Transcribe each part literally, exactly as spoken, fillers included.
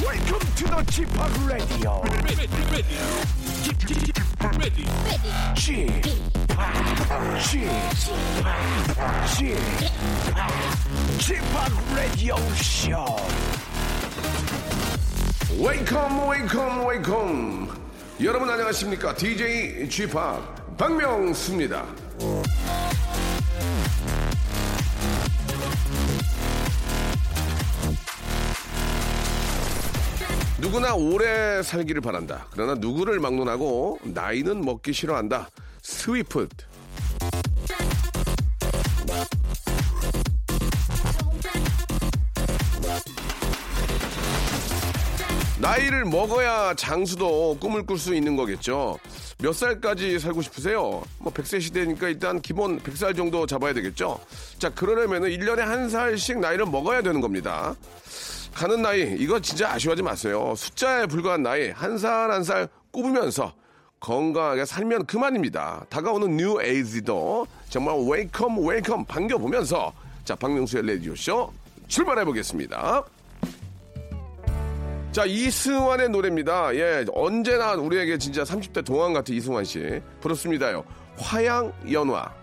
Welcome to the G-팝 Radio. Ready, ready, G-팝 Radio. G-팝, G-팝, G-팝, G-팝 Radio Show. Welcome, welcome, welcome. 여러분 안녕하십니까? 디제이 G-팝 박명수입니다. 누구나 오래 살기를 바란다. 그러나 누구를 막론하고 나이는 먹기 싫어한다. 스위프트. 나이를 먹어야 장수도 꿈을 꿀 수 있는 거겠죠. 몇 살까지 살고 싶으세요? 뭐 백 세 시대니까 일단 기본 백 살 정도 잡아야 되겠죠. 자, 그러려면 일 년에 한 살씩 나이를 먹어야 되는 겁니다. 가는 나이, 이거 진짜 아쉬워하지 마세요. 숫자에 불과한 나이, 한 살 한 살 꼽으면서 건강하게 살면 그만입니다. 다가오는 뉴 에이지도 정말 웰컴 웰컴 반겨보면서 자, 박명수의 라디오쇼 출발해보겠습니다. 자, 이승환의 노래입니다. 예, 언제나 우리에게 진짜 삼십 대 동안 같은 이승환 씨. 부럽습니다요. 화양연화.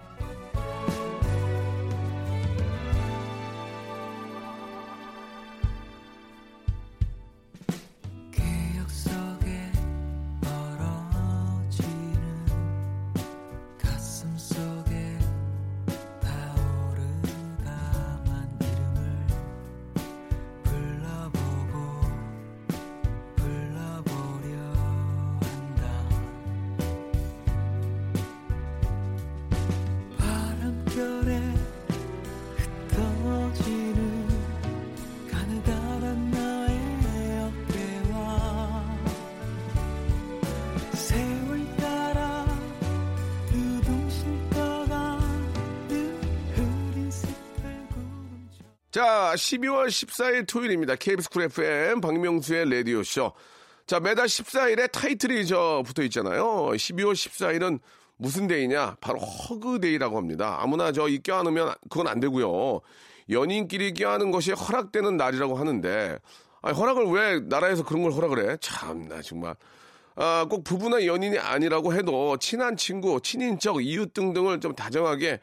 자, 십이월 십사일 토요일입니다. 케이비에스쿨 에프엠 박명수의 라디오쇼. 자, 매달 십사일에 타이틀이 저 붙어 있잖아요. 십이월 십사일은 무슨 데이냐? 바로 허그데이라고 합니다. 아무나 저 이 껴안으면 그건 안 되고요. 연인끼리 껴안은 것이 허락되는 날이라고 하는데, 아니, 허락을 왜 나라에서 그런 걸 허락을 해? 참나 정말. 아, 꼭 부부나 연인이 아니라고 해도 친한 친구, 친인척, 이웃 등등을 좀 다정하게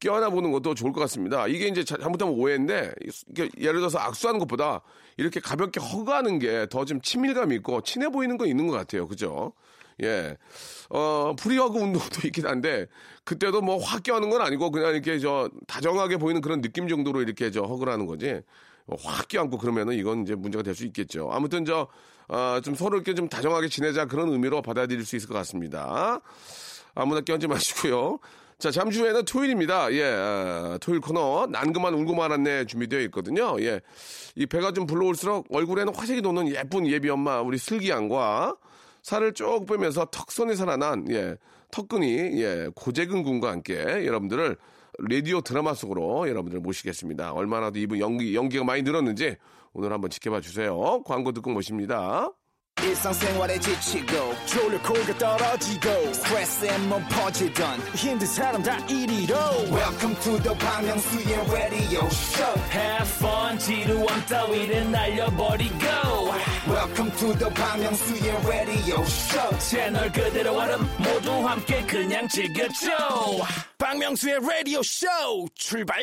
껴안아 보는 것도 좋을 것 같습니다. 이게 이제 잘못하면 오해인데, 예를 들어서 악수하는 것보다 이렇게 가볍게 허그하는 게 더 좀 친밀감이 있고 친해 보이는 건 있는 것 같아요. 그죠? 예. 어, 프리허그 운동도 있긴 한데, 그때도 뭐 확 껴안는 건 아니고 그냥 이렇게 저 다정하게 보이는 그런 느낌 정도로 이렇게 저 허그를 하는 거지. 확 껴안고 그러면은 이건 이제 문제가 될 수 있겠죠. 아무튼 저, 어, 좀 서로 이렇게 좀 다정하게 지내자 그런 의미로 받아들일 수 있을 것 같습니다. 아무나 껴안지 마시고요. 자, 잠시 후에는 토요일입니다. 예, 아, 토요일 코너 난 그만 울고 말았네 준비되어 있거든요. 예, 이 배가 좀 불러올수록 얼굴에는 화색이 도는 예쁜 예비 엄마 우리 슬기 양과 살을 쭉 빼면서 턱선이 살아난 예 턱근이 예 고재근 군과 함께 여러분들을 라디오 드라마 속으로 여러분들을 모시겠습니다. 얼마나 이분 연기 연기가 많이 늘었는지 오늘 한번 지켜봐 주세요. 광고 듣고 모십니다. 일상생활에 지치고 졸려 코가 떨어지고 스트레스에 몸 퍼지던 힘든 사람 다 이리로 Welcome to the 박명수의 radio show. Have fun 지루한 따위를 날려버리고 Welcome to the 박명수의 radio show. 채널 그대로 알음 모두 함께 그냥 즐겨줘. 박명수의 radio show 출발.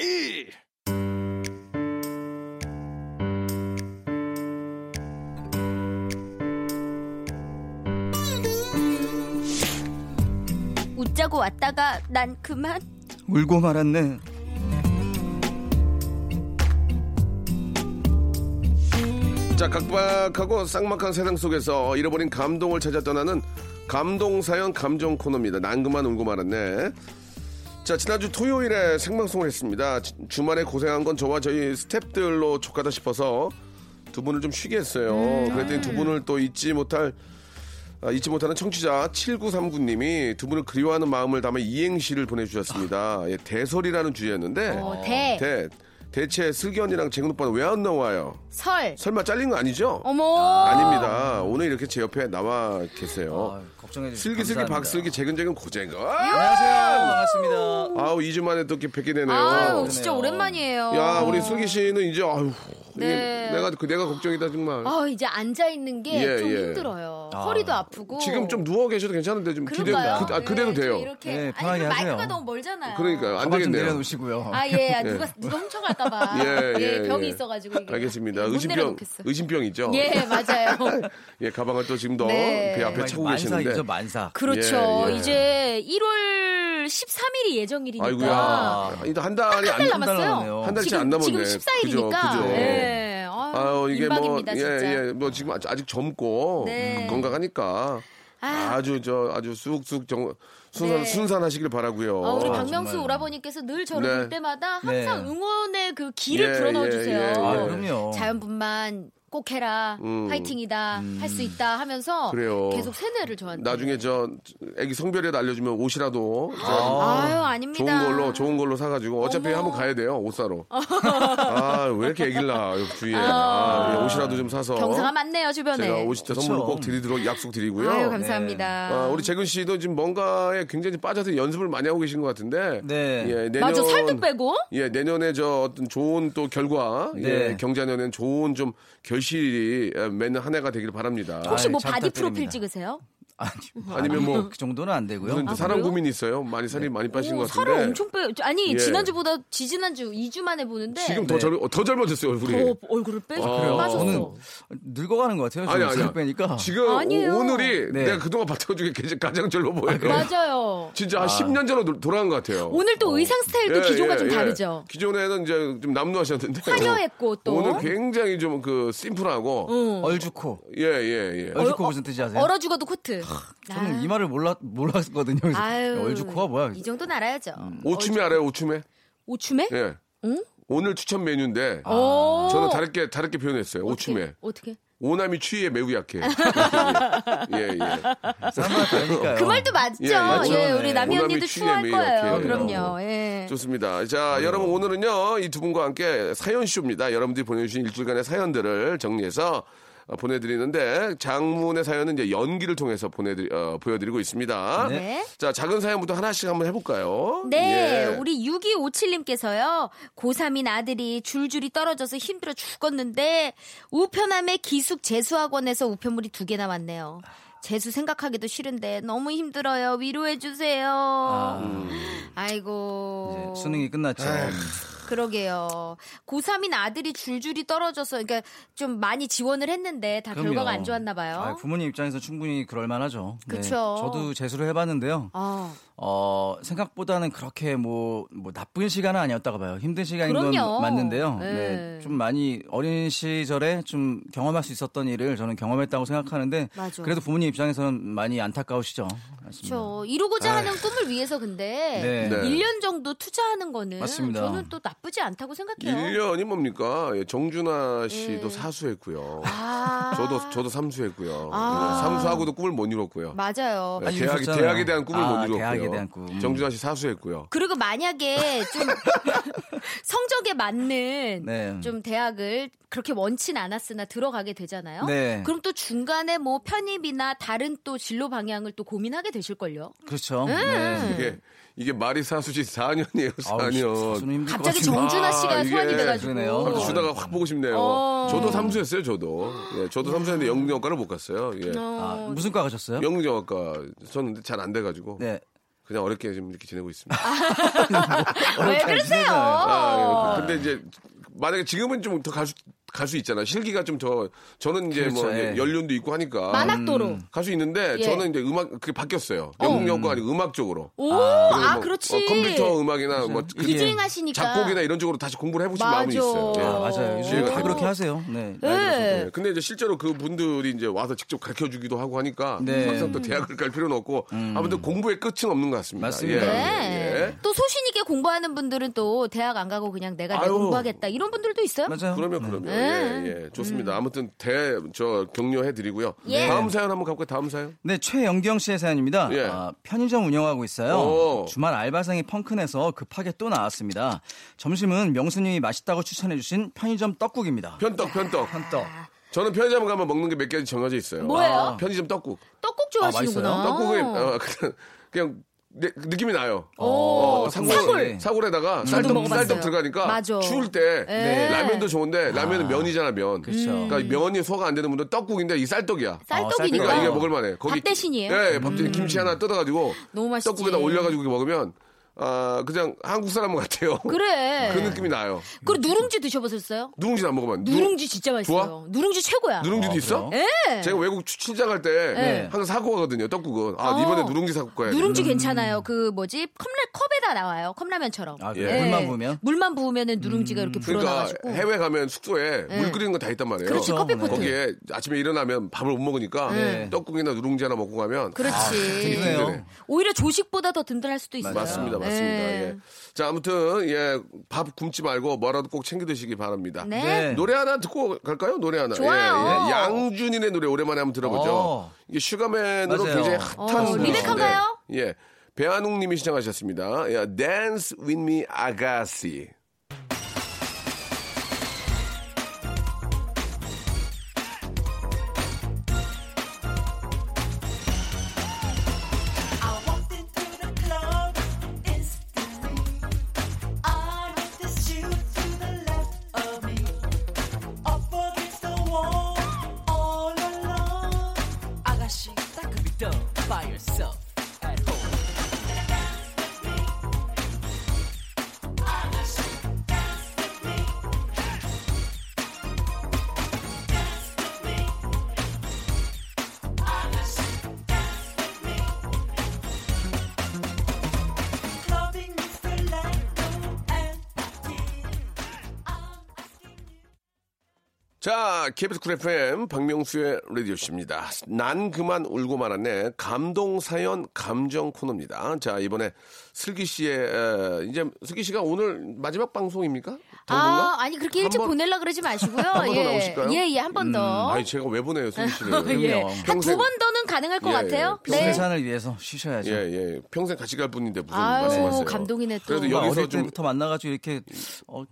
웃자고 왔다가 난 그만 울고 말았네. 자, 각박하고 쌍막한 세상 속에서 잃어버린 감동을 찾아 떠나는 감동사연 감정 코너입니다. 난 그만 울고 말았네. 자, 지난주 토요일에 생방송을 했습니다. 주말에 고생한 건 저와 저희 스탭들로 족하다 싶어서 두 분을 좀 쉬게 했어요. 음. 그랬더니 두 분을 또 잊지 못할 잊지 못하는 청취자 칠구삼구님이 두 분을 그리워하는 마음을 담아 이행시를 보내주셨습니다. 예, 대설이라는 주제였는데 오, 대. 대, 대체 슬기 언니랑 재근 오빠는 왜 안 나와요? 설. 설마 잘린 거 아니죠? 어머. 아닙니다. 오늘 이렇게 제 옆에 나와 계세요. 아, 걱정해주셔서 슬기 슬기 박슬기 재근 재근 고재근. 안녕하세요. 반갑습니다. 아우, 이 주 만에 또 이렇게 뵙게 되네요. 아유, 진짜 오랜만이에요. 야, 우리 슬기 씨는 이제 아유 네. 내가 그 내가 걱정이다 정말. 아 이제 앉아 있는 게 좀 예, 예. 힘들어요. 아. 허리도 아프고. 지금 좀 누워 계셔도 괜찮은데 좀 기대. 그, 아, 그대로 네, 돼요. 이렇게 네, 아니, 마이크가 너무 멀잖아요. 그러니까요. 안 되겠네요. 내려놓으시고요. 아 예. 누가 누가 훔쳐갈까봐. 예, 예, 예. 벽이 있어가지고. 이게. 알겠습니다. 예, 의심병 의심병 있죠. 예 맞아요. 예 가방을 또 지금 더 네. 그 앞에 차고 계시는데. 만사이죠 만사. 그렇죠. 예, 예. 이제 일월 십삼일이 예정일이니까. 아이고야. 일단 한 달이 안 남았어요. 한 달치 안 남았네. 지금 십사일이니까. 그죠, 그죠. 네. 아유, 아유, 이게 뭐, 예, 예, 뭐 지금 아직 젊고 네. 건강하니까 아유. 아주 저 아주 쑥쑥 정. 순산, 네. 순산하시길 바라고요. 어, 우리 박명수 아, 오라버니께서 늘 저를 네. 볼 때마다 항상 네. 응원의 그 기를 예, 불어넣어주세요. 예, 예, 예. 아, 그럼요. 자연분만 꼭 해라. 음. 파이팅이다. 음. 할 수 있다 하면서 그래요. 계속 세뇌를 저한테. 나중에 저 애기 성별이라도 알려주면 옷이라도 아. 아유, 아닙니다. 좋은 걸로 좋은 걸로 사가지고 어차피 어머. 한번 가야 돼요. 옷 사러. 아, 왜 이렇게 애기를 낳아 주위에. 아. 아, 옷이라도 좀 사서. 경사가 많네요. 주변에. 제가 옷 진짜 선물로 그렇죠. 꼭 드리도록 약속드리고요. 아유, 감사합니다. 네. 아, 우리 재근 씨도 지금 뭔가에 굉장히 빠져서 연습을 많이 하고 계신 것 같은데. 네. 예, 내년, 맞아, 살도 빼고. 예, 내년에 저 어떤 좋은 또 결과. 네. 예, 경자년엔 좋은 좀 결실이 맨 한 해가 되길 바랍니다. 혹시 뭐 아이, 바디 프로필 찍으세요? 아니, 아니면 뭐 그 정도는 안 되고요. 무슨 아, 사람 그래요? 고민이 있어요? 많이 살이 네. 많이 빠진 것 같은데. 살을 엄청 빼요. 아니 예. 지난주보다 지지난주 이 주 만에 보는데 지금 더, 네. 젊, 더 젊어졌어요 얼굴이. 더 얼굴을 빼. 아, 빠졌어. 저는 늙어가는 것 같아요. 아니 아니. 빼니까. 지금 아니에요. 오늘이 네. 내가 그동안 봤던 중에 가장 젊어 보여요. 아, 맞아요. 진짜 한 아. 십 년 전으로 돌아간 것 같아요. 오늘 또 어. 의상 스타일도 예, 기존과 예, 좀 다르죠. 예. 기존에는 이제 좀 남루하셨는데 화려했고 또 오늘 굉장히 좀 그 심플하고 음. 얼죽코. 예예예. 예. 얼죽코 무슨 뜻이 아세요? 얼어 죽어도 코트. 저는 아. 이 말을 몰랐, 몰랐거든요. 얼죽코가 뭐야? 이 정도는 알아야죠. 음. 오추메 알아요? 오추메? 오추메? 예. 응? 오늘 추천 메뉴인데 아. 저는 다르게 다르게 표현했어요. 어떻게, 오추메. 어떻게? 오남이 추위에 매우 약해. 예, 예. 그 말도 맞죠. 예, 맞죠? 예 우리 남이 언니도 추워할 거예요. 약해. 그럼요. 예. 좋습니다. 자, 음. 여러분 오늘은요. 이 두 분과 함께 사연쇼입니다. 여러분들이 보내주신 일주일간의 사연들을 정리해서 보내드리는데 장문의 사연은 이제 연기를 통해서 보내드리 어, 보여드리고 있습니다. 네. 자 작은 사연부터 하나씩 한번 해볼까요? 네, 예. 우리 육이오칠님께서요 고삼인 아들이 줄줄이 떨어져서 힘들어 죽었는데 우편함에 기숙 재수학원에서 우편물이 두 개 나왔네요. 재수 생각하기도 싫은데 너무 힘들어요. 위로해 주세요. 아, 음. 아이고 이제 수능이 끝났죠. 에휴. 그러게요. 고삼인 아들이 줄줄이 떨어져서 그러니까 좀 많이 지원을 했는데 다 그럼요. 결과가 안 좋았나 봐요. 아, 부모님 입장에서 충분히 그럴만하죠. 네, 저도 재수를 해봤는데요. 아. 어, 생각보다는 그렇게 뭐, 뭐 나쁜 시간은 아니었다고 봐요. 힘든 시간인 그럼요. 건 맞는데요. 네. 네, 좀 많이 어린 시절에 좀 경험할 수 있었던 일을 저는 경험했다고 생각하는데 맞아. 그래도 부모님 입장에서는 많이 안타까우시죠. 그렇죠. 이루고자 에이. 하는 꿈을 위해서 근데 네. 네. 일 년 정도 투자하는 거는 맞습니다. 저는 또 나쁘지 않다고 생각해요. 일 년이 뭡니까? 정준하 씨도 예. 사수했고요. 아~ 저도 저도 삼수했고요. 아~ 삼수하고도 꿈을 못 이뤘고요. 맞아요. 네, 대학, 대학에 대한 꿈을 아, 못 이뤘고요. 대학에 대한 꿈. 정준하 씨 사수했고요. 그리고 만약에 좀 성적에 맞는 네. 좀 대학을 그렇게 원치는 않았으나 들어가게 되잖아요. 네. 그럼 또 중간에 뭐 편입이나 다른 또 진로 방향을 또 고민하게 되실걸요. 그렇죠. 음. 네. 이게, 이게 말이 사수지 사 년이에요. 사 년. 아우, 갑자기 정준하 씨가 아, 소환이 돼가지고. 주다가 확 보고 싶네요. 어. 저도 삼수했어요. 저도. 예, 저도 삼수했는데 영문정학과를 못 갔어요. 예. 어. 아, 무슨 과 가셨어요? 영문정학과. 저는 잘 안 돼가지고. 네. 그냥 어렵게 지금 이렇게 지내고 있습니다. 왜 그러세요? 아, 근데 이제 만약에 지금은 좀 더 갈 수 갈 수 있잖아요. 실기가 좀 더 저는 이제 그렇죠, 뭐 예. 연륜도 있고 하니까 만학도로 갈 수 있는데 예. 저는 이제 음악 그게 바뀌었어요. 영문학과 아니고 음악 쪽으로. 오, 아 뭐 그렇지. 어, 컴퓨터 음악이나 뭐 기증하시니까 작곡이나 이런 쪽으로 다시 공부를 해보신 마음이 있어요. 네. 아, 맞아요. 요즘 다 그렇게 하세요. 네. 네. 네. 근데 이제 실제로 그 분들이 이제 와서 직접 가르쳐 주기도 하고 하니까 네. 항상 또 대학을 갈 필요는 없고 음. 아무튼 공부의 끝은 없는 것 같습니다. 맞습니다. 예. 네. 예. 또 소신 있게 공부하는 분들은 또 대학 안 가고 그냥 내가 아유. 공부하겠다 이런 분들도 있어요. 맞아요. 그러면 네. 그러면. 예, 예, 좋습니다. 음. 아무튼 대, 저 격려해드리고요. 예. 다음 사연 한번 가볼까요? 다음 사연? 네, 최영경 씨의 사연입니다. 예. 아, 편의점 운영하고 있어요. 오. 주말 알바생이 펑크내서 급하게 또 나왔습니다. 점심은 명수님이 맛있다고 추천해주신 편의점 떡국입니다. 편떡, 편떡. 편떡. 저는 편의점 가면 먹는 게 몇 가지 정해져 있어요. 뭐예요? 편의점 떡국. 떡국 좋아하시는구나. 아, 떡국은 어, 그냥... 그냥 네, 느낌이 나요. 어, 사골. 사골에다가 쌀떡, 쌀떡 들어가니까 맞아. 추울 때 네. 라면도 좋은데 라면은 아. 면이잖아, 면. 그쵸. 그러니까 면이 소화가 안 되는 분들은 떡국인데 이 쌀떡이야. 쌀떡이니까. 그러니까 이게 먹을만해. 거기 밥 대신이에요? 네, 밥 대신 음. 김치 하나 뜯어가지고 너무 맛있지. 떡국에다 올려가지고 먹으면 아, 그냥 한국 사람 같아요. 그래. 그 느낌이 나요. 그리고 누룽지 드셔보셨어요? 누룽지는 안 먹어봤는데. 누룽지 진짜 맛있어요. 좋아? 누룽지 최고야. 누룽지도 아, 있어? 예. 네. 제가 외국 출장 갈 때 네. 항상 사고 가거든요, 떡국은. 아, 어. 이번에 누룽지 사고 가야 돼. 누룽지 괜찮아요. 그 뭐지? 컵라, 컵에다 나와요. 컵라면처럼. 아, 예. 네. 물만 부으면? 물만 부으면은 누룽지가 이렇게 불어나가지고. 그러니까 해외 가면 숙소에 네. 물 끓이는 건 다 있단 말이에요. 그렇지, 커피 포트. 거기에 아침에 일어나면 밥을 못 먹으니까 네. 떡국이나 누룽지 하나 먹고 가면. 그렇지. 아, 든든해. 오히려 조식보다 더 든든할 수도 있어요. 맞습니다. 맞습니다. 예. 자, 아무튼, 예, 밥 굶지 말고 뭐라도 꼭 챙겨 드시기 바랍니다. 네. 네. 노래 하나 듣고 갈까요? 노래 하나. 좋아요. 예, 예. 양준인의 노래 오랜만에 한번 들어보죠. 어. 이게 슈가맨으로 맞아요. 굉장히 핫한. 어, 리베카가요? 네. 예. 배한웅 님이 신청하셨습니다. 예, Dance with me, 아가씨. 자, 케이비에스쿨 에프엠 박명수의 라디오쇼입니다. 난 그만 울고 말았네. 감동 사연 감정 코너입니다. 자, 이번에 슬기 씨의 에, 이제 슬기 씨가 오늘 마지막 방송입니까? 아, 아니 그렇게 일찍 보내려 그러지 마시고요. 한 번 더 나오실까요? 예, 예, 한 번 더. 아니 제가 왜 보내요, 슬기 씨를? 예. 한 두 번 더는 가능할 것 예, 같아요. 예, 예. 네. 세상을 위해서 쉬셔야죠. 예, 예. 평생 같이 갈 분인데 무슨 아유, 말씀하세요? 감동이네 또. 그래도 여기서 어릴 때부터 만나가지고 이렇게. 어,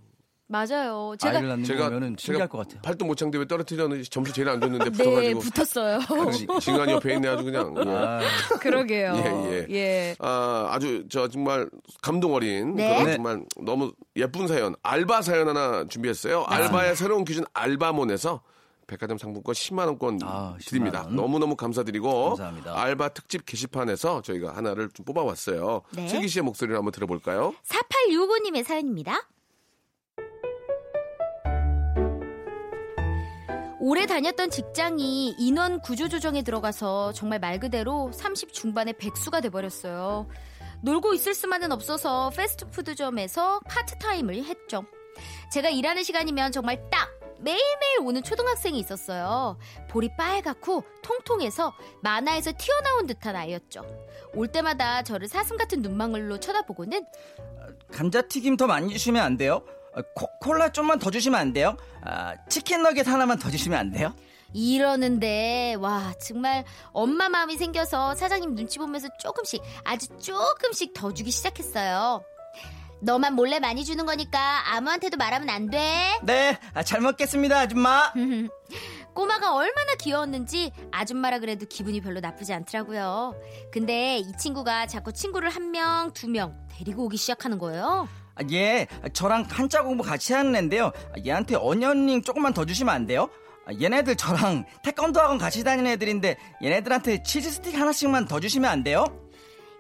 맞아요. 제가 제가 제가 것 같아요. 팔도 모창 대회 떨어뜨려는 점수 제일 안 줬는데 붙어가지고 네, 붙었어요. 진관 옆에 있네 아주 그냥. 아, 그러게요. 예, 예. 예. 아, 아주 저 정말 감동 어린 네? 그런 정말 너무 예쁜 사연. 알바 사연 하나 준비했어요. 알바의 아. 새로운 기준 알바몬에서 백화점 상품권 십만 원권 아, 드립니다. 십만 원. 너무너무 감사드리고 감사합니다. 알바 특집 게시판에서 저희가 하나를 좀 뽑아왔어요. 네? 슬기 씨의 목소리를 한번 들어볼까요? 사팔육오 님의 사연입니다. 오래 다녔던 직장이 인원 구조 조정에 들어가서 정말 말 그대로 삼십 중반의 백수가 돼버렸어요. 놀고 있을 수만은 없어서 패스트푸드점에서 파트타임을 했죠. 제가 일하는 시간이면 정말 딱 매일매일 오는 초등학생이 있었어요. 볼이 빨갛고 통통해서 만화에서 튀어나온 듯한 아이였죠. 올 때마다 저를 사슴 같은 눈망울로 쳐다보고는 감자튀김 더 많이 주시면 안 돼요? 코, 콜라 좀만 더 주시면 안 돼요? 아, 치킨 너겟 하나만 더 주시면 안 돼요? 이러는데 와 정말 엄마 마음이 생겨서 사장님 눈치 보면서 조금씩 아주 조금씩 더 주기 시작했어요. 너만 몰래 많이 주는 거니까 아무한테도 말하면 안 돼. 네, 아, 잘 먹겠습니다 아줌마. 꼬마가 얼마나 귀여웠는지 아줌마라 그래도 기분이 별로 나쁘지 않더라고요. 근데 이 친구가 자꾸 친구를 한 명, 두 명 데리고 오기 시작하는 거예요. 예, 저랑 한자 공부 같이 하는 애인데요. 얘한테 어니언링 조금만 더 주시면 안 돼요? 얘네들 저랑 태권도 학원 같이 다니는 애들인데 얘네들한테 치즈스틱 하나씩만 더 주시면 안 돼요?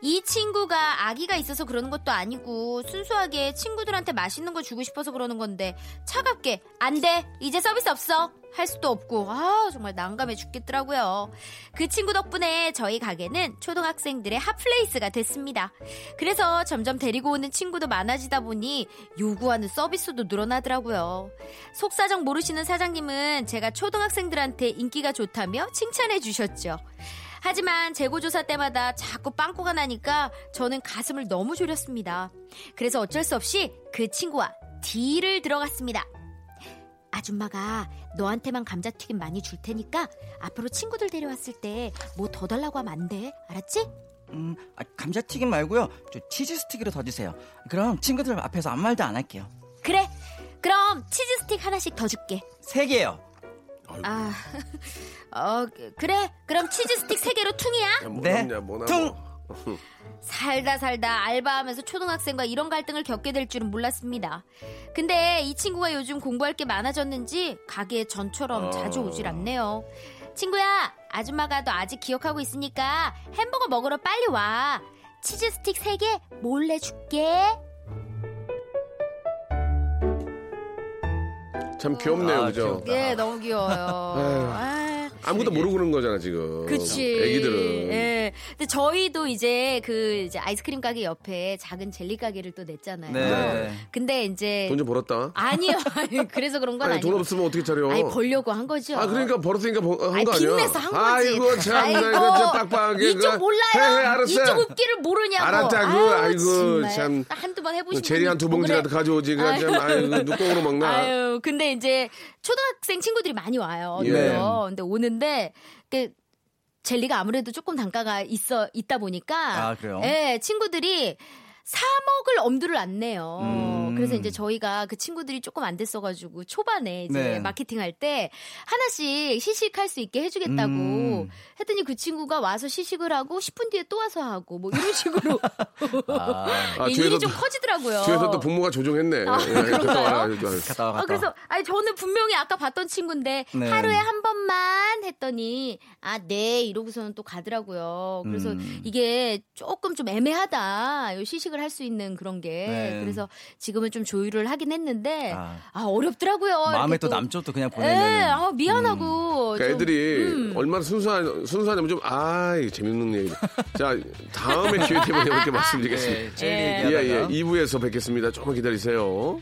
이 친구가 아기가 있어서 그러는 것도 아니고 순수하게 친구들한테 맛있는 거 주고 싶어서 그러는 건데 차갑게 안 돼, 이제 서비스 없어 할 수도 없고 아 정말 난감해 죽겠더라고요. 그 친구 덕분에 저희 가게는 초등학생들의 핫플레이스가 됐습니다. 그래서 점점 데리고 오는 친구도 많아지다 보니 요구하는 서비스도 늘어나더라고요. 속사정 모르시는 사장님은 제가 초등학생들한테 인기가 좋다며 칭찬해 주셨죠. 하지만 재고조사 때마다 자꾸 빵꾸가 나니까 저는 가슴을 너무 졸였습니다. 그래서 어쩔 수 없이 그 친구와 딜을 들어갔습니다. 아줌마가 너한테만 감자튀김 많이 줄 테니까 앞으로 친구들 데려왔을 때 뭐 더 달라고 하면 안 돼. 알았지? 음, 아, 감자튀김 말고요. 저 치즈스틱으로 더 주세요. 그럼 친구들 앞에서 아무 말도 안 할게요. 그래. 그럼 치즈스틱 하나씩 더 줄게. 세 개요. 아, 어, 그래. 그럼 치즈스틱 세 개로 퉁이야? 야, 뭐 네. 퉁. 살다 살다 알바하면서 초등학생과 이런 갈등을 겪게 될 줄은 몰랐습니다. 근데 이 친구가 요즘 공부할 게 많아졌는지 가게에 전처럼 자주 오질 않네요. 친구야, 아줌마가 너 아직 기억하고 있으니까 햄버거 먹으러 빨리 와. 치즈 스틱 세 개 몰래 줄게. 참 귀엽네요. 아, 그죠? 귀엽다. 네, 너무 귀여워요. 아무도 모르고 그런 거잖아 지금. 그치. 애기들은. 예. 근데 저희도 이제 그 이제 아이스크림 가게 옆에 작은 젤리 가게를 또 냈잖아요. 네. 근데 이제 돈 좀 벌었다. 아니요. 아니, 그래서 그런 건 아니에요. 아니, 돈 없으면 어떻게 차려? 아니, 벌려고 한 거죠. 아, 그러니까 벌었으니까 한 거 아니야. 빚내서 한 거지. 아이고 참, 아이고, 이거 빡빡하게. 이쪽 몰라요. 해, 이쪽 웃기를 모르냐고. 알았다고. 아이고, 아이고 참. 한두 번 해보시면. 젤리 한두 봉지라도 그래. 가져오지. 그냥 참, 아이고 눈꺼으로 먹나. 아유, 근데 이제 초등학생 친구들이 많이 와요. 예. 근데 오는. 근데 젤리가 아무래도 조금 단가가 있어 있다 보니까 아, 그래요? 예, 친구들이 사 먹을 엄두를 안 내요. 음. 그래서 이제 저희가 그 친구들이 조금 안 됐어가지고 초반에 이제 네. 마케팅할 때 하나씩 시식할 수 있게 해주겠다고 음. 했더니 그 친구가 와서 시식을 하고 십 분 뒤에 또 와서 하고 뭐 이런 식으로 아. 일이 아, 좀 커지더라고요. 뒤에서 또 부모가 조종했네. 아, 네, 그런가요? 갔다 와, 갔다. 아, 그래서 아니 저는 분명히 아까 봤던 친구인데 네. 하루에 한 번만 했더니 아, 네 이러고서는 또 가더라고요. 그래서 음. 이게 조금 좀 애매하다. 요 시식 할 수 있는 그런 게 네. 그래서 지금은 좀 조율을 하긴 했는데 아, 아 어렵더라고요. 마음에 또, 또 남쪽도 그냥 보내는. 네, 아 미안하고. 음. 그러니까 좀, 애들이 음. 얼마나 순수한 순수하냐면 좀 아 재밌는 얘기. 자 다음에 기회 되면 이렇게 말씀드리겠습니다. 네, 예, 예, 이 부에서 뵙겠습니다. 조금 기다리세요.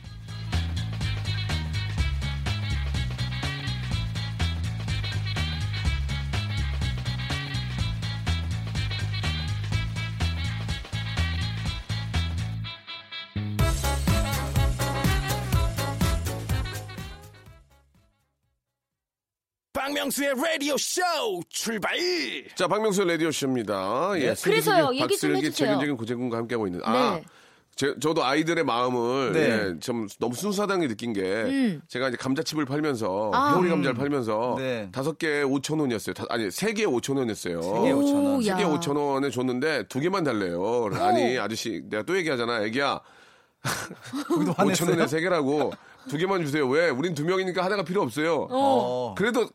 박명수의 라디오 쇼 출발. 자, 박명수의 라디오 쇼입니다. 예, 네, 그래서요. 얘기 좀 해주세요. 박슬기, 최근적인 고재근과 함께하고 있는. 아, 네. 제, 저도 아이들의 마음을 네. 예, 좀 너무 순수하다는 게 느낀 게 음. 제가 이제 감자칩을 팔면서 아. 회오리 감자를 팔면서 다섯 개 오천 원이었어요. 아니 세 개 오천 원이었어요. 세 개 오천 원. 세 개 오천 원에 줬는데 두 개만 달래요. 아니 아저씨 내가 또 얘기하잖아. 애기야. 오천 원에 세 개라고 두 개만 주세요. 왜? 우린 두 명이니까 하나가 필요 없어요. 어. 그래도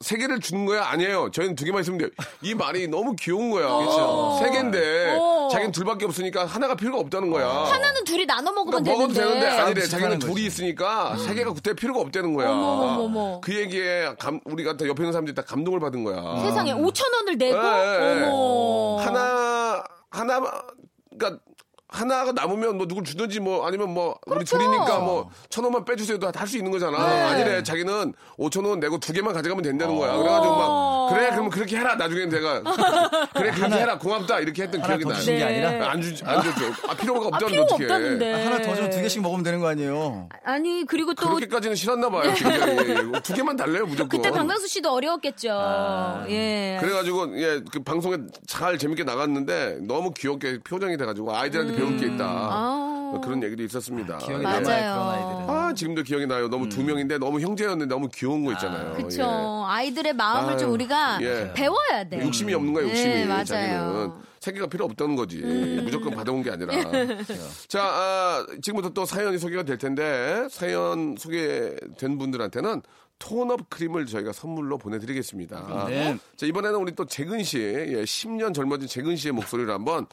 세 개를 주는 거야? 아니에요. 저희는 두 개만 있으면 돼요. 이 말이 너무 귀여운 거야. 그렇죠. 세 개인데 자기는 둘밖에 없으니까 하나가 필요가 없다는 거야. 하나는 둘이 나눠 먹으면 그러니까 되는데. 먹어도 되는데 아니래. 자기는 둘이 거지. 있으니까 음. 세 개가 그때 필요가 없다는 거야. 어머머머머. 그 얘기에 감, 우리가 다 옆에 있는 사람들이 다 감동을 받은 거야. 세상에 오천 원을 내고 네, 어머. 하나 하나 그러니까. 하나가 남으면 뭐 누굴 주든지 뭐 아니면 뭐 그렇죠. 우리 둘이니까 뭐 천 원만 빼주세요도 할 수 있는 거잖아. 네. 아니래 자기는 오천 원 내고 두 개만 가져가면 된다는 거야. 그래가지고 막 그래 그러면 그렇게 해라. 나중에는 내가 그래 그렇게 하나, 해라 고맙다 이렇게 했던 기억이 나요. 네. 안 주 안 줬죠. 아 필요가 없다는데 아, 어떻게? 없다는데. 하나 더 주면 두 개씩 먹으면 되는 거 아니에요? 아니 그리고 또 그렇게까지는 싫었나 봐요. 두 개만 달래요 무조건. 그때 박명수 씨도 어려웠겠죠. 아. 예. 그래가지고 예 그 방송에 잘 재밌게 나갔는데 너무 귀엽게 표정이 돼가지고 아이들한테 음. 배울 게 있다. 아~ 그런 얘기도 있었습니다. 아, 기억이 나요. 맞아요. 아, 지금도 기억이 나요. 너무 음. 두 명인데 너무 형제였는데 너무 귀여운 거 있잖아요. 아, 그렇죠. 예. 아이들의 마음을 아유, 좀 우리가 예. 배워야 돼. 욕심이 없는 거야. 욕심이. 네, 맞아요. 자기는 세계가 필요 없다는 거지. 음. 무조건 받아온 게 아니라. 자, 아, 지금부터 또 사연이 소개가 될 텐데 사연 소개된 분들한테는 톤업 크림을 저희가 선물로 보내드리겠습니다. 네. 자, 이번에는 우리 또 재근 씨, 예, 십 년 젊어진 재근 씨의 목소리를 한번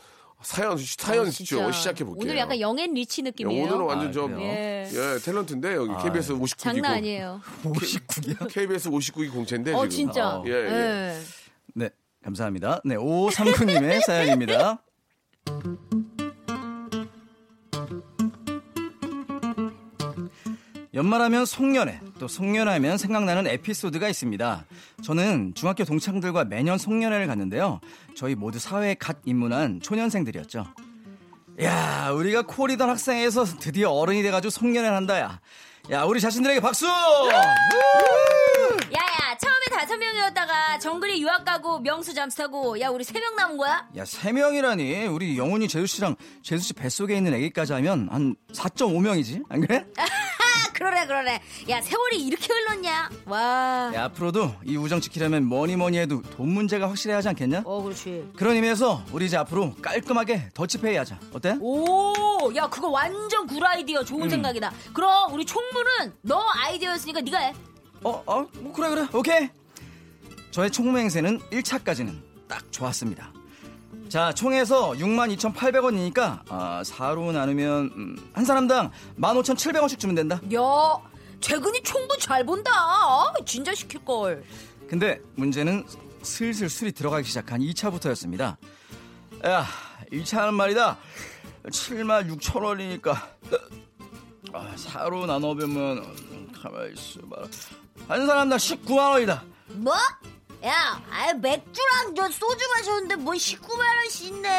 사연, 사연 쇼 시작해볼게요. 오늘 약간 영앤 리치 느낌이에요. 오늘은 완전 좀, 아, 예. 예, 탤런트인데, 여기 아, 케이비에스 오십구 기. 장난 아니에요. 오십구 기요? 케이비에스 오십구 기 공채인데. 어, 지금. 진짜. 어. 예, 예. 네. 네, 감사합니다. 네, 오삼구 님의 사연입니다. 연말하면 송년회, 또 송년회하면 생각나는 에피소드가 있습니다. 저는 중학교 동창들과 매년 송년회를 갔는데요. 저희 모두 사회에 갓 입문한 초년생들이었죠. 야, 우리가 콜이던 학생에서 드디어 어른이 돼가지고 송년회를 한다, 야. 야, 우리 자신들에게 박수! 야야, 처음에 다섯 명이었다가 정글이 유학 가고 명수 잠수타고 야, 우리 세 명 남은 거야? 야, 세 명이라니. 우리 영훈이 재수씨랑 재수씨 뱃속에 있는 애기까지 하면 한 사점오 명이지? 안 그래? 그러네 그러네. 야 세월이 이렇게 흘렀냐. 와. 야, 앞으로도 이 우정 지키려면 뭐니 뭐니 해도 돈 문제가 확실해야 하지 않겠냐. 어 그렇지. 그런 의미에서 우리 이제 앞으로 깔끔하게 더치페이 하자. 어때? 오, 야 그거 완전 굿 아이디어. 좋은 음. 생각이다. 그럼 우리 총무는 너 아이디어였으니까 네가 해. 어? 어? 뭐 그래 그래. 오케이. 저의 총무 행세는 일 차까지는 딱 좋았습니다. 자, 총에서 육만 이천팔백 원이니까 아, 사로 나누면 음, 한 사람당 만 오천칠백 원씩 주면 된다. 야, 재근이 총무 잘 본다. 아, 진짜 시킬걸. 근데 문제는 슬슬 술이 들어가기 시작한 이 차부터였습니다. 야, 일 차는 말이다. 칠만 육천 원이니까 아, 사로 나눠보면 음, 가만있어 봐라. 한 사람당 십구만 원이다. 뭐? 야, 아예 맥주랑 저 소주 마셨는데 뭔 십구만 원씩 내.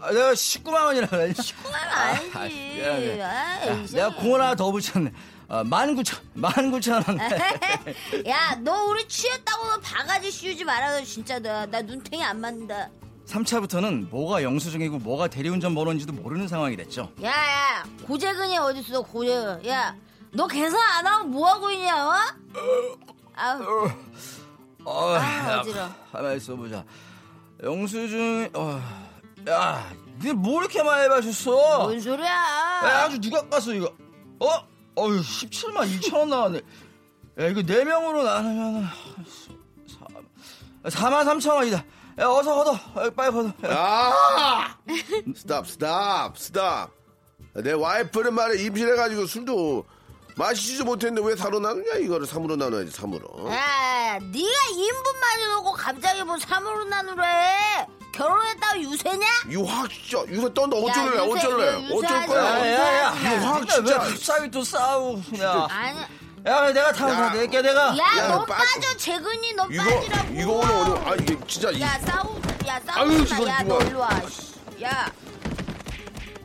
아, 내가 십구만 원이라고. 십구만 원 아니지. 아, 미안해. 아이, 야, 내가 공 하나 더 붙였네. 아, 만 구천 원. 야, 너 우리 취했다고 바가지 씌우지 말아서 진짜 나, 나 눈탱이 안 맞는다. 삼 차부터는 뭐가 영수증이고 뭐가 대리운전 번호인지도 모르는 상황이 됐죠. 야, 야, 고재근이 어딨어, 고재근. 야, 너 계산 안 하고 뭐하고 있냐, 어? 아우. 어, 아, 어지러워. 가만히 있어보자. 영수증, 어, 야, 니 뭐 이렇게 많이 마셨어? 뭔 소리야? 야, 아주 누가 깠어, 이거. 어? 어휴, 십칠만 이천 원 나왔네. 야, 이거 네 명으로 나누면, 사만 삼천 원이다. 야, 어서 걷어. 빨리 걷어. 야! 스탑, 스탑, 스탑. 내 와이프는 말에 임신해가지고 술도 마시지도 못했는데 왜 사로 나누냐? 이거를 삼으로 나눠야지, 삼으로. 야, 네가 인분만 해놓고 갑자기 뭐 삼으로 나누래? 결혼했다고 유세냐? 유학 진짜 유세 떤다. 어쩔래? 야, 유세, 어쩔래? 유세, 어쩔 거야? 야야야 야, 야, 야, 유학 진짜, 진짜. 왜 갑자기 또 싸우고 그냥. 아니. 야, 내가 다 낼게 내가. 야, 야, 너 빠져. 빠져. 재근이 너 이거, 빠지라고. 이거 오늘 어려. 아 이게 진짜. 야 싸우. 야 싸우지 마. 야 너 일로 와. 야.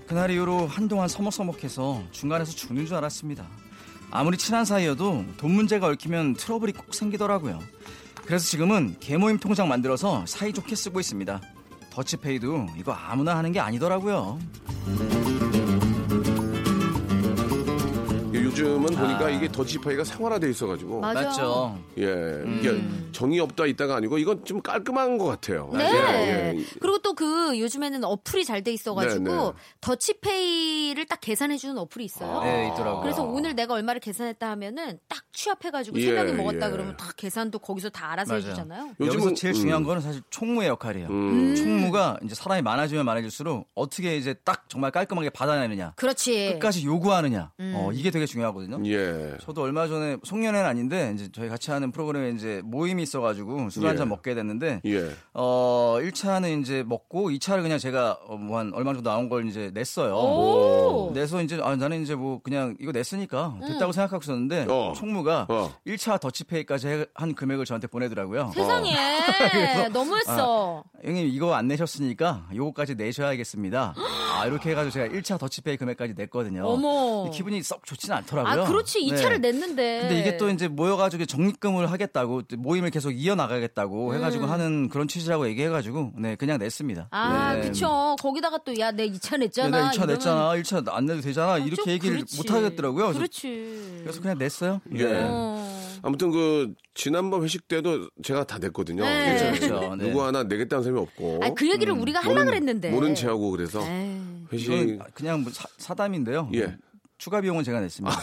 그날 이후로 한동안 서먹서먹해서 중간에서 죽는 줄 알았습니다. 아무리 친한 사이여도 돈 문제가 얽히면 트러블이 꼭 생기더라고요. 그래서 지금은 개모임 통장 만들어서 사이좋게 쓰고 있습니다. 더치페이도 이거 아무나 하는 게 아니더라고요. 요즘은 아. 보니까 이게 더치페이가 생활화돼 있어가지고. 맞죠. 예, 이게 음. 정이 없다 있다가 아니고 이건 좀 깔끔한 것 같아요. 네. 예, 예. 그리고 또 그 요즘에는 어플이 잘 돼 있어가지고 네, 네. 더치페이를 딱 계산해주는 어플이 있어요. 아. 네, 있더라고요. 그래서 오늘 내가 얼마를 계산했다 하면은 딱 취합해가지고 새벽에 예, 먹었다 예. 그러면 다 계산도 거기서 다 알아서 맞아요. 해주잖아요. 요즘은 제일 음. 중요한 거는 사실 총무의 역할이에요. 음. 음. 총무가 이제 사람이 많아지면 많아질수록 어떻게 이제 딱 정말 깔끔하게 받아내느냐. 그렇지. 끝까지 요구하느냐. 음. 어, 이게 되게 중요해요. 하거든요. 예. 저도 얼마 전에 송년회는 아닌데 이제 저희 같이 하는 프로그램에 이제 모임이 있어가지고 술 한잔 예. 먹게 됐는데 예. 어 일 차는 이제 먹고 이 차를 그냥 제가 뭐 한 얼마 정도 나온 걸 이제 냈어요. 오. 내서 이제 아 나는 이제 뭐 그냥 이거 냈으니까 됐다고 음. 생각하고 있었는데 어. 총무가 어. 일 차 더치페이까지 한 금액을 저한테 보내더라고요. 세상에 그래서, 너무했어. 아, 형님 이거 안 내셨으니까 요거까지 내셔야겠습니다. 아 이렇게 해가지고 제가 일 차 더치페이 금액까지 냈거든요. 어머. 기분이 썩 좋지는 않더라고요. 아, 그렇지. 이 차를 네. 냈는데. 근데 이게 또 이제 모여가지고 적립금을 하겠다고 모임을 계속 이어나가겠다고 음. 해가지고 하는 그런 취지라고 얘기해가지고 네 그냥 냈습니다. 아, 네. 그쵸. 거기다가 또 야, 내 이 차 냈잖아. 야, 내 이 차 이러면... 냈잖아. 일 차 안 내도 되잖아. 아, 이렇게 얘기를 그렇지. 못 하겠더라고요. 그렇지. 그래서 그냥 냈어요. 예. 네. 어. 아무튼 그 지난번 회식 때도 제가 다 냈거든요. 네. 그렇죠. 네. 누구 하나 내겠다는 사람이 없고. 아, 그 얘기를 음. 우리가 하려고 그랬는데. 모른 체하고 그래서 에이. 회식 그냥 뭐 사, 사담인데요. 예. 추가 비용은 제가 냈습니다.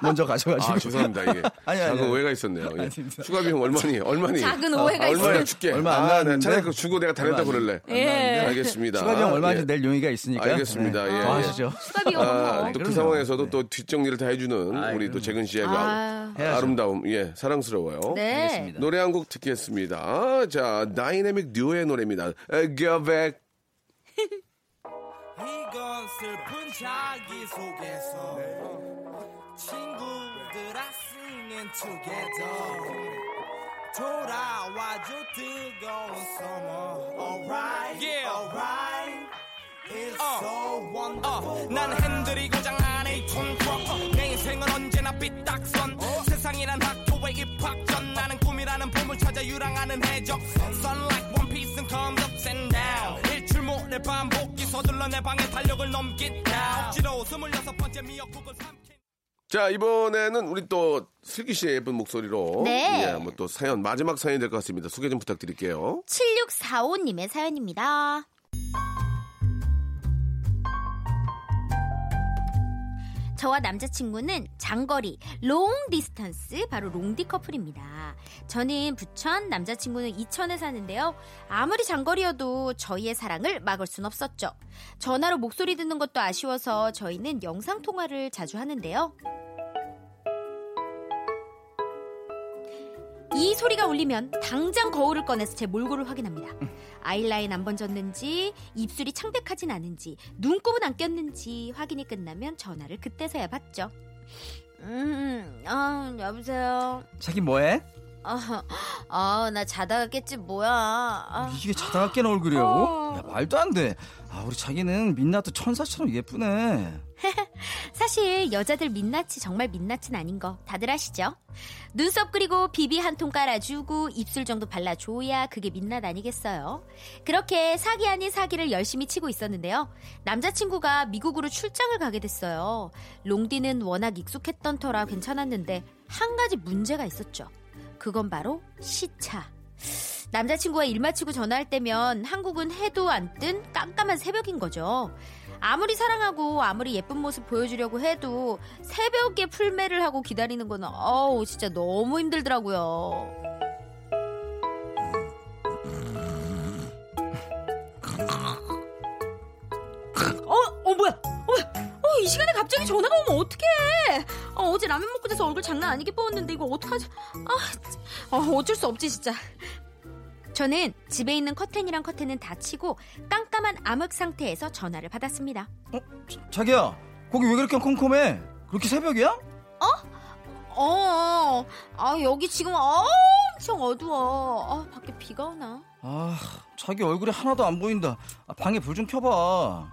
먼저 가져가시고. 아, 죄송합니다. 이게 아니, 작은 아니, 오해가 있었네요. 예. 추가 비용 얼마니? 얼마니? 작은 오해가 아, 있었네요. 얼마야 줄게. 얼마 안 나왔는데. 차라리 그거 주고 내가 다 냈다고 그럴래. 예. 알겠습니다. 추가 비용 얼마인지 예. 낼 용의가 있으니까요. 알겠습니다. 네. 예. 아, 아시죠? 추가 비용. 아, 또 그 상황에서도 네. 또 뒷정리를 다 해주는 아, 우리 또 재근 씨의 아, 아름다움. 예, 사랑스러워요. 네. 알겠습니다. 노래 한 곡 듣겠습니다. 자, 다이내믹 듀오의 노래입니다. Go back. 이건 슬픈 자기 소개서 친구들아 singing together 돌아와줘 뜨거운 summer alright yeah. alright it's uh, so wonderful 난 uh, 핸들이 고장 안에 촌트럭 uh, 내 인생은 언제나 삐딱선 uh, 세상이란 학교에 입학 전 나는 꿈이라는 봄을 찾아 유랑하는 해적 Sun like one piece and comes ups and down 일출 모레 반복기 서둘러 내 방에 달력을 넘긴다 억지로 스물여섯 번째 미역국을 삼킨 자, 이번에는 우리 또 슬기 씨의 예쁜 목소리로. 네. 예, 한번 또 사연, 마지막 사연이 될 것 같습니다. 소개 좀 부탁드릴게요. 칠육사오님의 사연입니다. 저와 남자친구는 장거리, 롱디스턴스, 바로 롱디 커플입니다. 저는 부천, 남자친구는 이천에 사는데요. 아무리 장거리여도 저희의 사랑을 막을 순 없었죠. 전화로 목소리 듣는 것도 아쉬워서 저희는 영상통화를 자주 하는데요. 이 소리가 울리면 당장 거울을 꺼내서 제 몰골을 확인합니다. 아이라인 안 번졌는지, 입술이 창백하진 않은지, 눈곱은 안 꼈는지 확인이 끝나면 전화를 그때서야 받죠. 음, 아, 여보세요. 자기 뭐해? 아, 아, 나 자다가 깼지 뭐야. 아. 이게 자다가 깬 얼굴이라고? 어. 야, 말도 안 돼. 아, 우리 자기는 민낯도 천사처럼 예쁘네. 사실 여자들 민낯이 정말 민낯은 아닌 거 다들 아시죠? 눈썹 그리고 비비 한 통 깔아주고 입술 정도 발라줘야 그게 민낯 아니겠어요? 그렇게 사기 아닌 사기를 열심히 치고 있었는데요. 남자친구가 미국으로 출장을 가게 됐어요. 롱디는 워낙 익숙했던 터라 괜찮았는데 한 가지 문제가 있었죠. 그건 바로 시차. 남자친구가 일 마치고 전화할 때면 한국은 해도 안 뜬 깜깜한 새벽인 거죠. 아무리 사랑하고 아무리 예쁜 모습 보여주려고 해도 새벽에 풀매를 하고 기다리는 건 어우 진짜 너무 힘들더라고요. 어? 어 뭐야? 어, 어, 이 시간에 갑자기 전화가 오면 어떡해? 어, 어제 라면 먹고 자서 얼굴 장난 아니게 부었는데 이거 어떡하지? 아, 어, 어쩔 수 없지 진짜. 저는 집에 있는 커튼이랑 커튼은 다 치고 깜깜한 암흑 상태에서 전화를 받았습니다. 어? 자, 자기야, 거기 왜 그렇게 컴컴해? 그렇게 새벽이야? 어? 어, 아 여기 지금 엄청 어두워. 아, 밖에 비가 오나? 아, 자기 얼굴이 하나도 안 보인다. 방에 불 좀 켜봐. 어?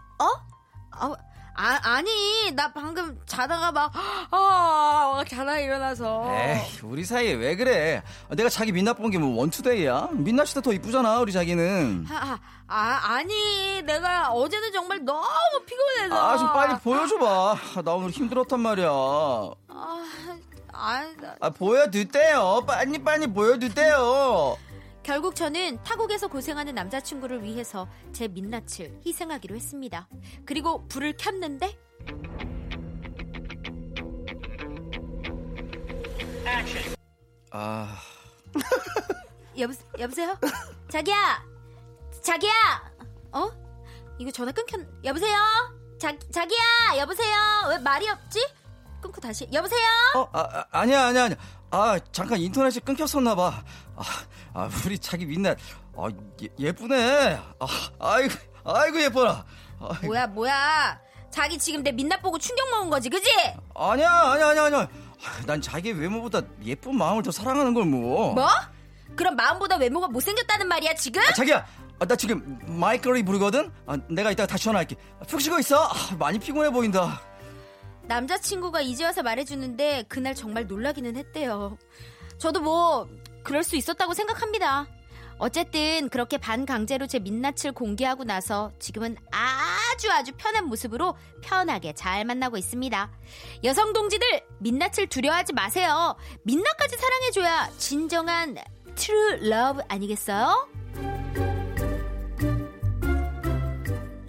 아, 아, 아니, 나 방금 자다가 막, 아, 자다가 일어나서. 에이, 우리 사이에 왜 그래? 내가 자기 민낯 본 게 뭐 원투데이야? 민낯이다 더 이쁘잖아, 우리 자기는. 아, 아, 아니, 내가 어제는 정말 너무 피곤해서. 아, 좀 빨리 보여줘봐. 나 오늘 힘들었단 말이야. 아, 아, 나... 아 보여줄대요. 빨리 빨리 보여줄대요. 결국 저는 타국에서 고생하는 남자친구를 위해서 제 민낯을 희생하기로 했습니다. 그리고 불을 켰는데 아... 여보, 여보세요? 자기야! 자기야! 어? 이거 전화 끊겼... 여보세요? 자, 자기야! 여보세요? 왜 말이 없지? 끊고 다시... 여보세요? 어? 아, 아니야 아니야 아니야. 아, 잠깐 인터넷이 끊겼었나 봐. 아, 아 우리 자기 민낯. 아, 예, 예쁘네. 아, 아이고, 아이고 예뻐라. 아이고. 뭐야, 뭐야. 자기 지금 내 민낯 보고 충격 먹은 거지, 그지? 아니야, 아니야, 아니야, 아니야. 난 자기 외모보다 예쁜 마음을 더 사랑하는 걸 뭐. 뭐? 그럼 마음보다 외모가 못생겼다는 말이야, 지금? 아, 자기야, 아, 나 지금 마이클이 부르거든? 아, 내가 이따가 다시 전화할게. 푹 쉬고 있어. 아, 많이 피곤해 보인다. 남자친구가 이제 와서 말해주는데 그날 정말 놀라기는 했대요. 저도 뭐 그럴 수 있었다고 생각합니다. 어쨌든 그렇게 반강제로 제 민낯을 공개하고 나서 지금은 아주 아주 편한 모습으로 편하게 잘 만나고 있습니다. 여성 동지들, 민낯을 두려워하지 마세요. 민낯까지 사랑해줘야 진정한 트루 러브 아니겠어요?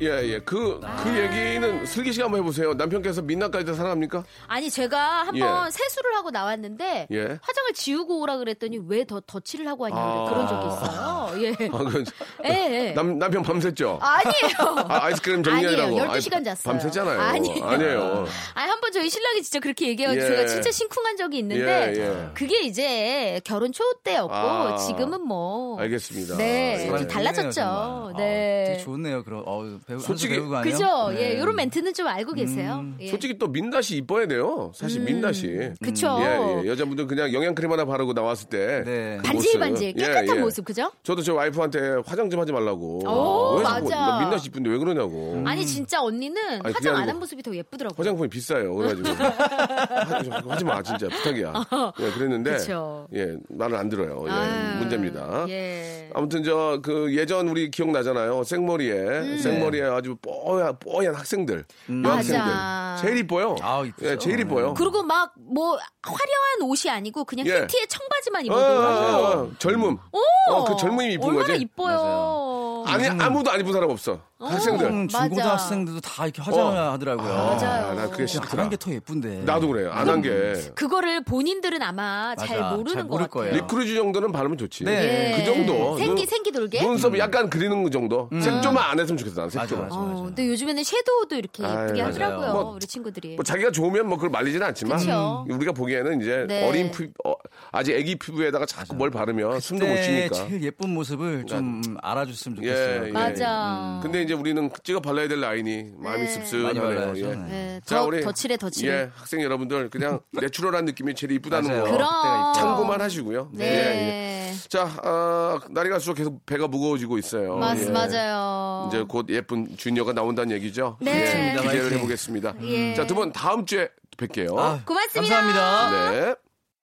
예예, 그, 그 아~ 얘기는 슬기 씨가 한번 해보세요. 남편께서 민낯까지 다 사랑합니까? 아니 제가 한번 예. 세수를 하고 나왔는데 예. 화장을 지우고 오라 그랬더니 왜 더 덧칠을 하고 왔냐고 아~ 그런 적이 있어요. 예. 아, 그건, 예. 남 남편 밤샜죠? 아니에요. 아, 아이스크림 정리하라고. 아니에요. 열두 시간 잤어요. 밤샜잖아요. 아니에요. 아니에요. 아니 한번 저희 신랑이 진짜 그렇게 얘기해가지고 예. 제가 진짜 심쿵한 적이 있는데 예, 예. 그게 이제 결혼 초 때였고 아~ 지금은 뭐. 알겠습니다. 네, 좀 달라졌죠. 네. 아, 되게 좋네요. 그럼. 어, 배우, 솔직히 그죠? 네. 예, 이런 멘트는 좀 알고 계세요. 음. 예. 솔직히 또 민낯이 이뻐야 돼요. 사실 음. 민낯이. 그렇죠. 예, 예. 여자분들 그냥 영양크림 하나 바르고 나왔을 때 네. 그 반질 모습. 반질 깨끗한 예, 예. 모습, 그죠? 저도 제 와이프한테 화장 좀 하지 말라고. 오, 왜 맞아. 나 민낯이 이쁜데 왜 그러냐고. 음. 아니 진짜 언니는 아니, 화장 안 한 모습이 더 예쁘더라고. 화장품이 비싸요. 그래가지고 하, 하지 마 진짜 부탁이야. 예, 그랬는데 그쵸. 예, 말을 안 들어요. 예, 아, 문제입니다. 예. 아무튼 저 그 예전 우리 기억 나잖아요. 생머리에 음. 생머리. 예, 아주 뽀얀, 뽀얀 학생들. 음. 여학생들. 맞아. 제일 이뻐요. 아, 이쁘죠. 예, 제일 이뻐요. 그리고 막 뭐 화려한 옷이 아니고 그냥 흰 티에 예. 청바지만 입어도. 아, 아, 젊음. 오! 어, 그 젊음이 이쁜 얼마나 거지. 얼마나 이뻐요. 맞아요. 아니 아무도 안 입은 사람 없어. 어, 학생들 중고등학생들도 다 이렇게 화장하더라고요. 어. 아, 맞아요. 아, 나 그게 싫더라. 안 한 게 더 예쁜데. 나도 그래요. 안 한 게. 그거를 본인들은 아마 맞아, 잘 모르는 잘 모를 것 같아요. 리크루즈 정도는 바르면 좋지. 네. 네. 그 정도. 생기 생기 돌게. 눈썹 약간 그리는 그 정도. 음. 색 좀만 안 했으면 좋겠어. 난 색 좀. 맞아, 맞아, 맞아. 어, 근데 요즘에는 섀도우도 이렇게 예쁘게 하더라고요. 뭐, 우리 친구들이. 뭐 자기가 좋으면 뭐 그걸 말리지는 않지만 그쵸? 우리가 보기에는 이제 네. 어린 피부 어, 아직 아기 피부에다가 자꾸 뭘 바르면 숨도 못 쉬니까. 제일 예쁜 모습을 좀 알아줬으면 좋겠어요. 예, 예. 맞아. 음. 근데 이제 우리는 찍어 발라야 될 라인이 마음이 네. 씁쓸하네요. 예. 네. 자, 더, 우리 더 칠해 더 칠해. 예, 학생 여러분들 그냥 내추럴한 느낌이 제일 이쁘다는 거 참고만 하시고요. 네. 예, 예. 자, 어, 날이 갈수록 계속 배가 무거워지고 있어요. 맞, 예. 맞아요. 이제 곧 예쁜 주니어가 나온다는 얘기죠. 네. 예. 기대를 해보겠습니다. 예. 자, 두 분 다음 주에 뵐게요. 아, 고맙습니다. 감사합니다. 네.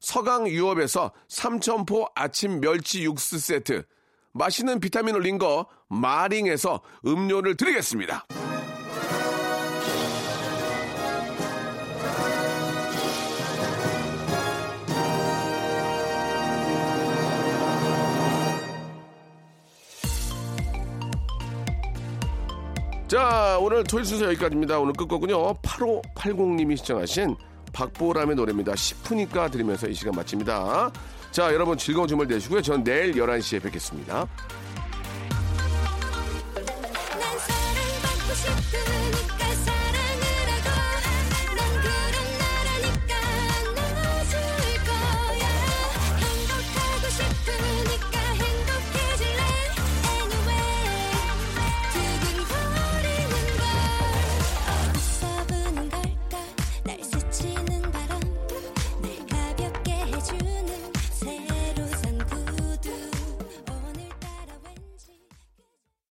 서강유업에서 삼천포 아침 멸치 육수 세트, 맛있는 비타민 올린 거 마링에서 음료를 드리겠습니다. 자, 오늘 토요일 순서 여기까지입니다. 오늘 끝거군요. 팔오팔공님이 시청하신 박보람의 노래입니다. 십 푸니까 들으면서 이 시간 마칩니다. 자, 여러분 즐거운 주말 되시고요. 저는 내일 열한 시에 뵙겠습니다.